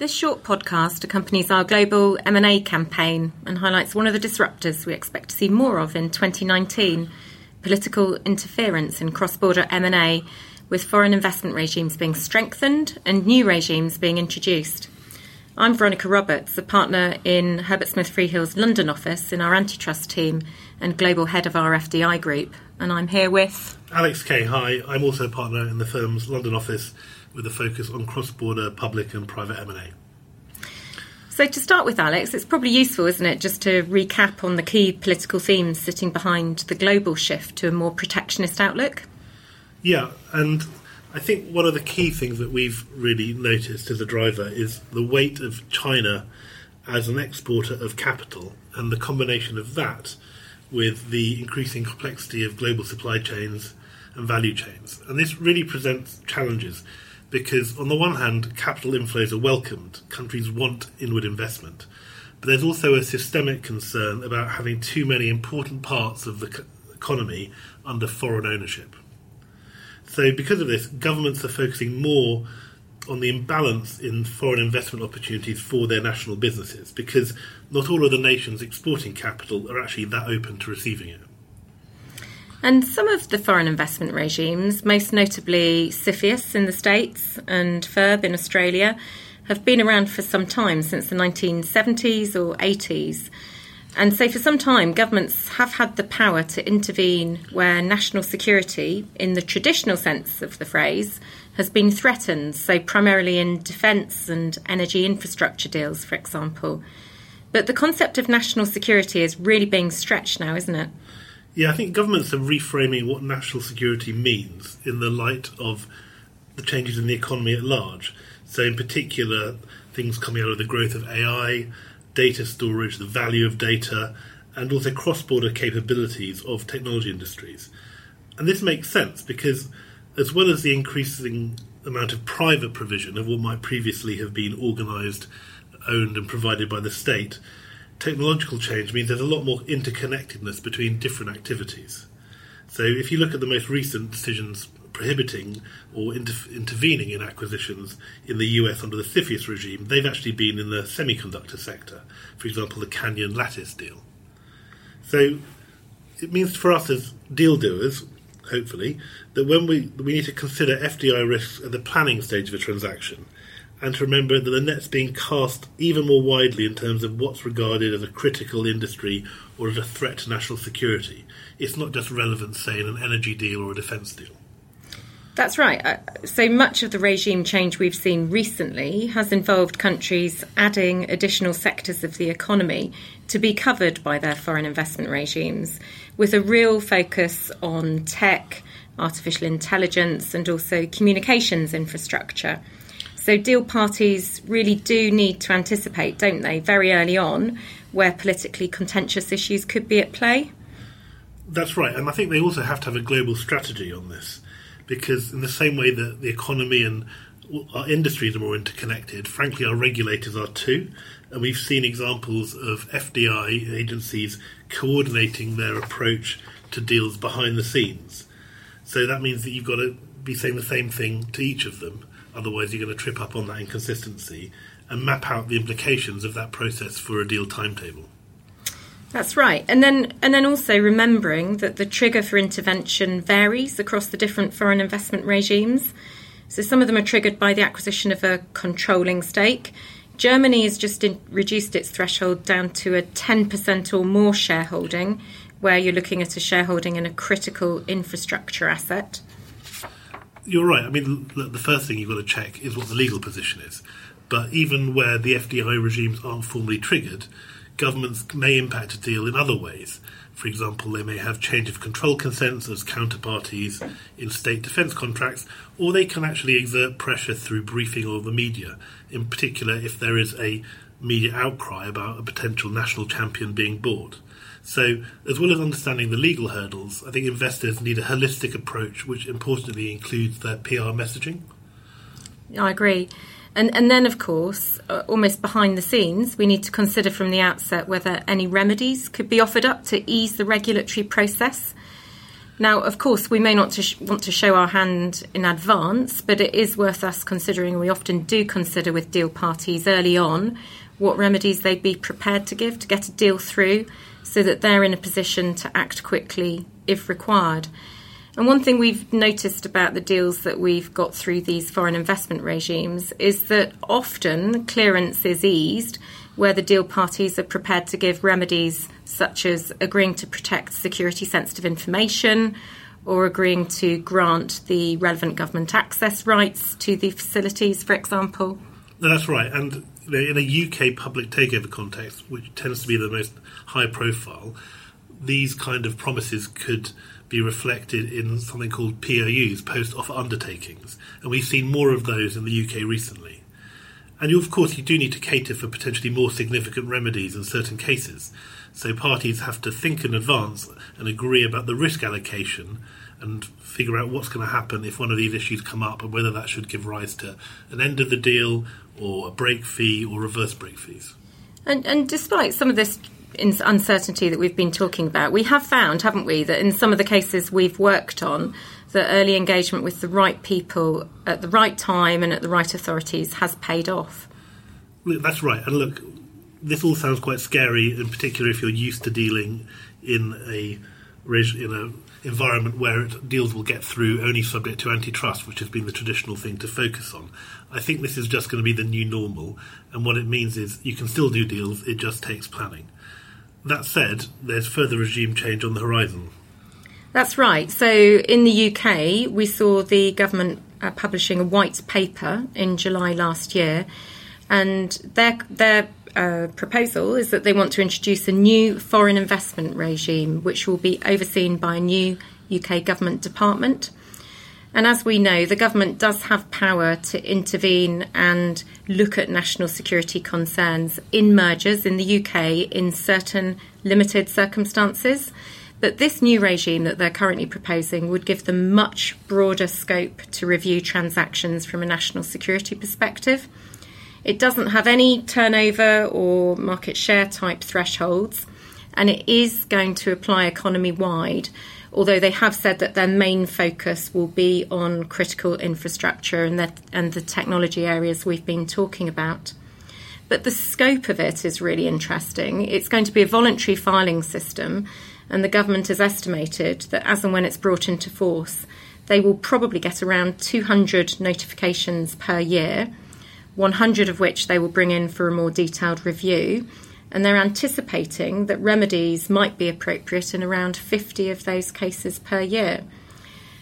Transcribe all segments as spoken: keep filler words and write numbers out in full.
This short podcast accompanies our global M and A campaign and highlights one of the disruptors we expect to see more of in twenty nineteen, political interference in cross-border M and A, with foreign investment regimes being strengthened and new regimes being introduced. I'm Veronica Roberts, a partner in Herbert Smith Freehills' London office in our antitrust team and global head of our F D I group, and I'm here with... Alex Kay, hi. I'm also a partner in the firm's London office with a focus on cross-border public and private M and A. So to start with, Alex, it's probably useful, isn't it, just to recap on the key political themes sitting behind the global shift to a more protectionist outlook? Yeah, and I think one of the key things that we've really noticed as a driver is the weight of China as an exporter of capital, and the combination of that with the increasing complexity of global supply chains and value chains. And this really presents challenges because, on the one hand, capital inflows are welcomed. Countries want inward investment. But there's also a systemic concern about having too many important parts of the economy under foreign ownership. So because of this, governments are focusing more on the imbalance in foreign investment opportunities for their national businesses, because not all of the nations exporting capital are actually that open to receiving it. And some of the foreign investment regimes, most notably C F I U S in the States and F I R B in Australia, have been around for some time, since the nineteen seventies or eighties. And so for some time, governments have had the power to intervene where national security, in the traditional sense of the phrase, has been threatened, so primarily in defence and energy infrastructure deals, for example. But the concept of national security is really being stretched now, isn't it? Yeah, I think governments are reframing what national security means in the light of the changes in the economy at large. So in particular, things coming out of the growth of A I, data storage, the value of data, and also cross-border capabilities of technology industries. And this makes sense because, as well as the increasing amount of private provision of what might previously have been organised, owned and provided by the state, technological change means there's a lot more interconnectedness between different activities. So if you look at the most recent decisions prohibiting or inter- intervening in acquisitions in the U S under the C F I U S regime, they've actually been in the semiconductor sector, for example, the Canyon Lattice deal. So it means for us as deal doers, hopefully, that when we, we need to consider F D I risks at the planning stage of a transaction, and to remember that the net's being cast even more widely in terms of what's regarded as a critical industry or as a threat to national security. It's not just relevant, say, in an energy deal or a defence deal. That's right. So much of the regime change we've seen recently has involved countries adding additional sectors of the economy to be covered by their foreign investment regimes, with a real focus on tech, artificial intelligence, and also communications infrastructure. So deal parties really do need to anticipate, don't they, very early on, where politically contentious issues could be at play? That's right. And I think they also have to have a global strategy on this. Because in the same way that the economy and our industries are more interconnected, frankly, our regulators are too. And we've seen examples of F D I agencies coordinating their approach to deals behind the scenes. So that means that you've got to be saying the same thing to each of them. Otherwise, you're going to trip up on that inconsistency and map out the implications of that process for a deal timetable. That's right. And then and then also remembering that the trigger for intervention varies across the different foreign investment regimes. So some of them are triggered by the acquisition of a controlling stake. Germany has just in, reduced its threshold down to a ten percent or more shareholding, where you're looking at a shareholding in a critical infrastructure asset. You're right. I mean, the first thing you've got to check is what the legal position is. But even where the F D I regimes aren't formally triggered, governments may impact a deal in other ways. For example, they may have change of control consents as counterparties in state defence contracts, or they can actually exert pressure through briefing or the media, in particular if there is a media outcry about a potential national champion being bought. So, as well as understanding the legal hurdles, I think investors need a holistic approach, which importantly includes their P R messaging. I agree. And, and then, of course, uh, almost behind the scenes, we need to consider from the outset whether any remedies could be offered up to ease the regulatory process. Now, of course, we may not to sh- want to show our hand in advance, but it is worth us considering, and we often do consider with deal parties early on, what remedies they'd be prepared to give to get a deal through so that they're in a position to act quickly if required. And one thing we've noticed about the deals that we've got through these foreign investment regimes is that often clearance is eased where the deal parties are prepared to give remedies such as agreeing to protect security-sensitive information or agreeing to grant the relevant government access rights to the facilities, for example. That's right. And in a U K public takeover context, which tends to be the most high profile, these kind of promises could be reflected in something called P O Us, post-offer undertakings. And we've seen more of those in the U K recently. And you, of course, you do need to cater for potentially more significant remedies in certain cases. So parties have to think in advance and agree about the risk allocation and figure out what's going to happen if one of these issues come up and whether that should give rise to an end of the deal or a break fee or reverse break fees. And, and despite some of this uncertainty that we've been talking about, we have found, haven't we, that in some of the cases we've worked on, that early engagement with the right people at the right time and at the right authorities has paid off. That's right. And look, this all sounds quite scary, in particular if you're used to dealing in a in an environment where deals will get through only subject to antitrust, which has been the traditional thing to focus on. I think this is just going to be the new normal, and what it means is you can still do deals, it just takes planning. That said, there's further regime change on the horizon. That's right. So in the U K, we saw the government uh, publishing a white paper in July last year, and their their uh, proposal is that they want to introduce a new foreign investment regime, which will be overseen by a new U K government department. And as we know, the government does have power to intervene and look at national security concerns in mergers in the U K in certain limited circumstances. But this new regime that they're currently proposing would give them much broader scope to review transactions from a national security perspective. It doesn't have any turnover or market share type thresholds, and it is going to apply economy-wide, although they have said that their main focus will be on critical infrastructure and the, and the technology areas we've been talking about. But the scope of it is really interesting. It's going to be a voluntary filing system, and the government has estimated that as and when it's brought into force, they will probably get around two hundred notifications per year, one hundred of which they will bring in for a more detailed review. And they're anticipating that remedies might be appropriate in around fifty of those cases per year.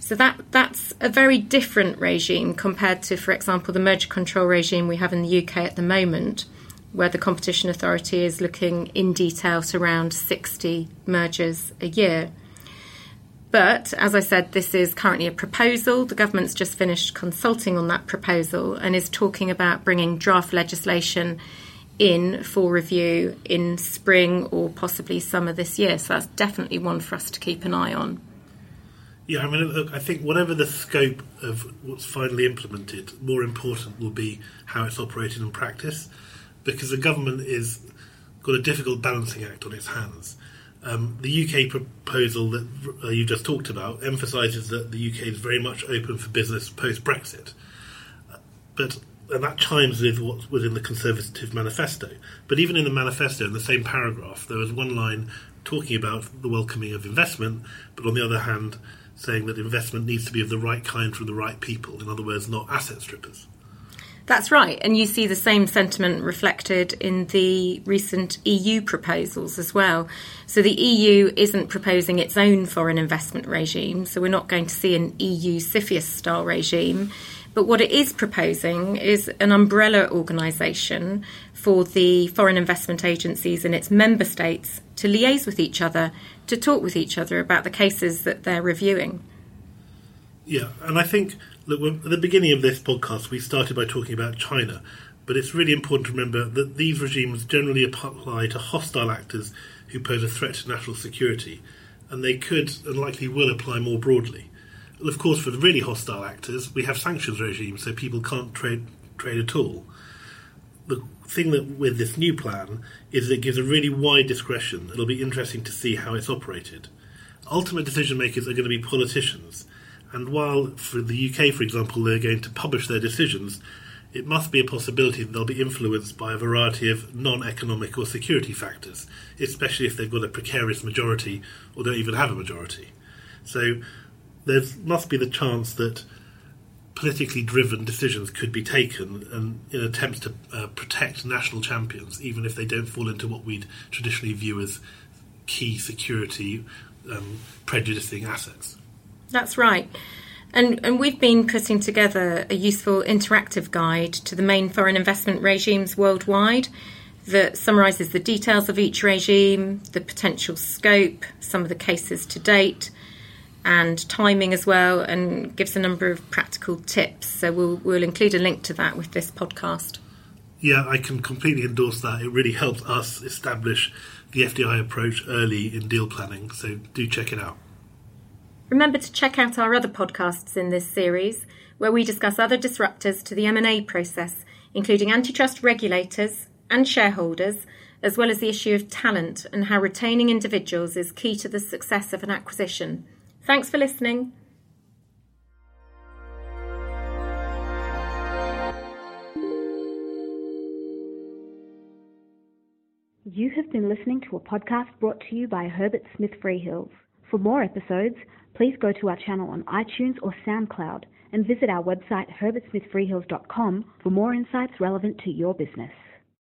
So that that's a very different regime compared to, for example, the merger control regime we have in the U K at the moment, where the Competition Authority is looking in detail to around sixty mergers a year. But, as I said, this is currently a proposal. The government's just finished consulting on that proposal and is talking about bringing draft legislation in for review in spring or possibly summer this year. So that's definitely one for us to keep an eye on. Yeah, I mean, look, I think whatever the scope of what's finally implemented, more important will be how it's operated in practice, because the government is got a difficult balancing act on its hands. Um, the U K proposal that uh, you just talked about emphasises that the U K is very much open for business post-Brexit. Uh, but And that chimes with what was in the Conservative manifesto. But even in the manifesto, in the same paragraph, there was one line talking about the welcoming of investment, but on the other hand, saying that investment needs to be of the right kind from the right people. In other words, not asset strippers. That's right. And you see the same sentiment reflected in the recent E U proposals as well. So the E U isn't proposing its own foreign investment regime, so we're not going to see an E U CFIUS style regime. But what it is proposing is an umbrella organisation for the foreign investment agencies in its member states to liaise with each other, to talk with each other about the cases that they're reviewing. Yeah, and I think that at the beginning of this podcast we started by talking about China, but it's really important to remember that these regimes generally apply to hostile actors who pose a threat to national security, and they could and likely will apply more broadly. Of course, for the really hostile actors, we have sanctions regimes, so people can't trade trade at all. The thing that with this new plan is that it gives a really wide discretion. It'll be interesting to see how it's operated. ultimate decision makers are going to be politicians. And while for the U K, for example, they're going to publish their decisions, it must be a possibility that they'll be influenced by a variety of non-economic or security factors, especially if they've got a precarious majority or don't even have a majority. So there must be the chance that politically driven decisions could be taken and in attempts to uh, protect national champions, even if they don't fall into what we'd traditionally view as key security um, prejudicing assets. That's right. And, and we've been putting together a useful interactive guide to the main foreign investment regimes worldwide that summarises the details of each regime, the potential scope, some of the cases to date, and timing as well, and gives a number of practical tips. So we'll, we'll include a link to that with this podcast. Yeah, I can completely endorse that. It really helps us establish the F D I approach early in deal planning, so do check it out. Remember to check out our other podcasts in this series, where we discuss other disruptors to the M and A process, including antitrust regulators and shareholders, as well as the issue of talent and how retaining individuals is key to the success of an acquisition. Thanks for listening. You have been listening to a podcast brought to you by Herbert Smith Freehills. For more episodes, please go to our channel on iTunes or SoundCloud and visit our website herbert smith freehills dot com for more insights relevant to your business.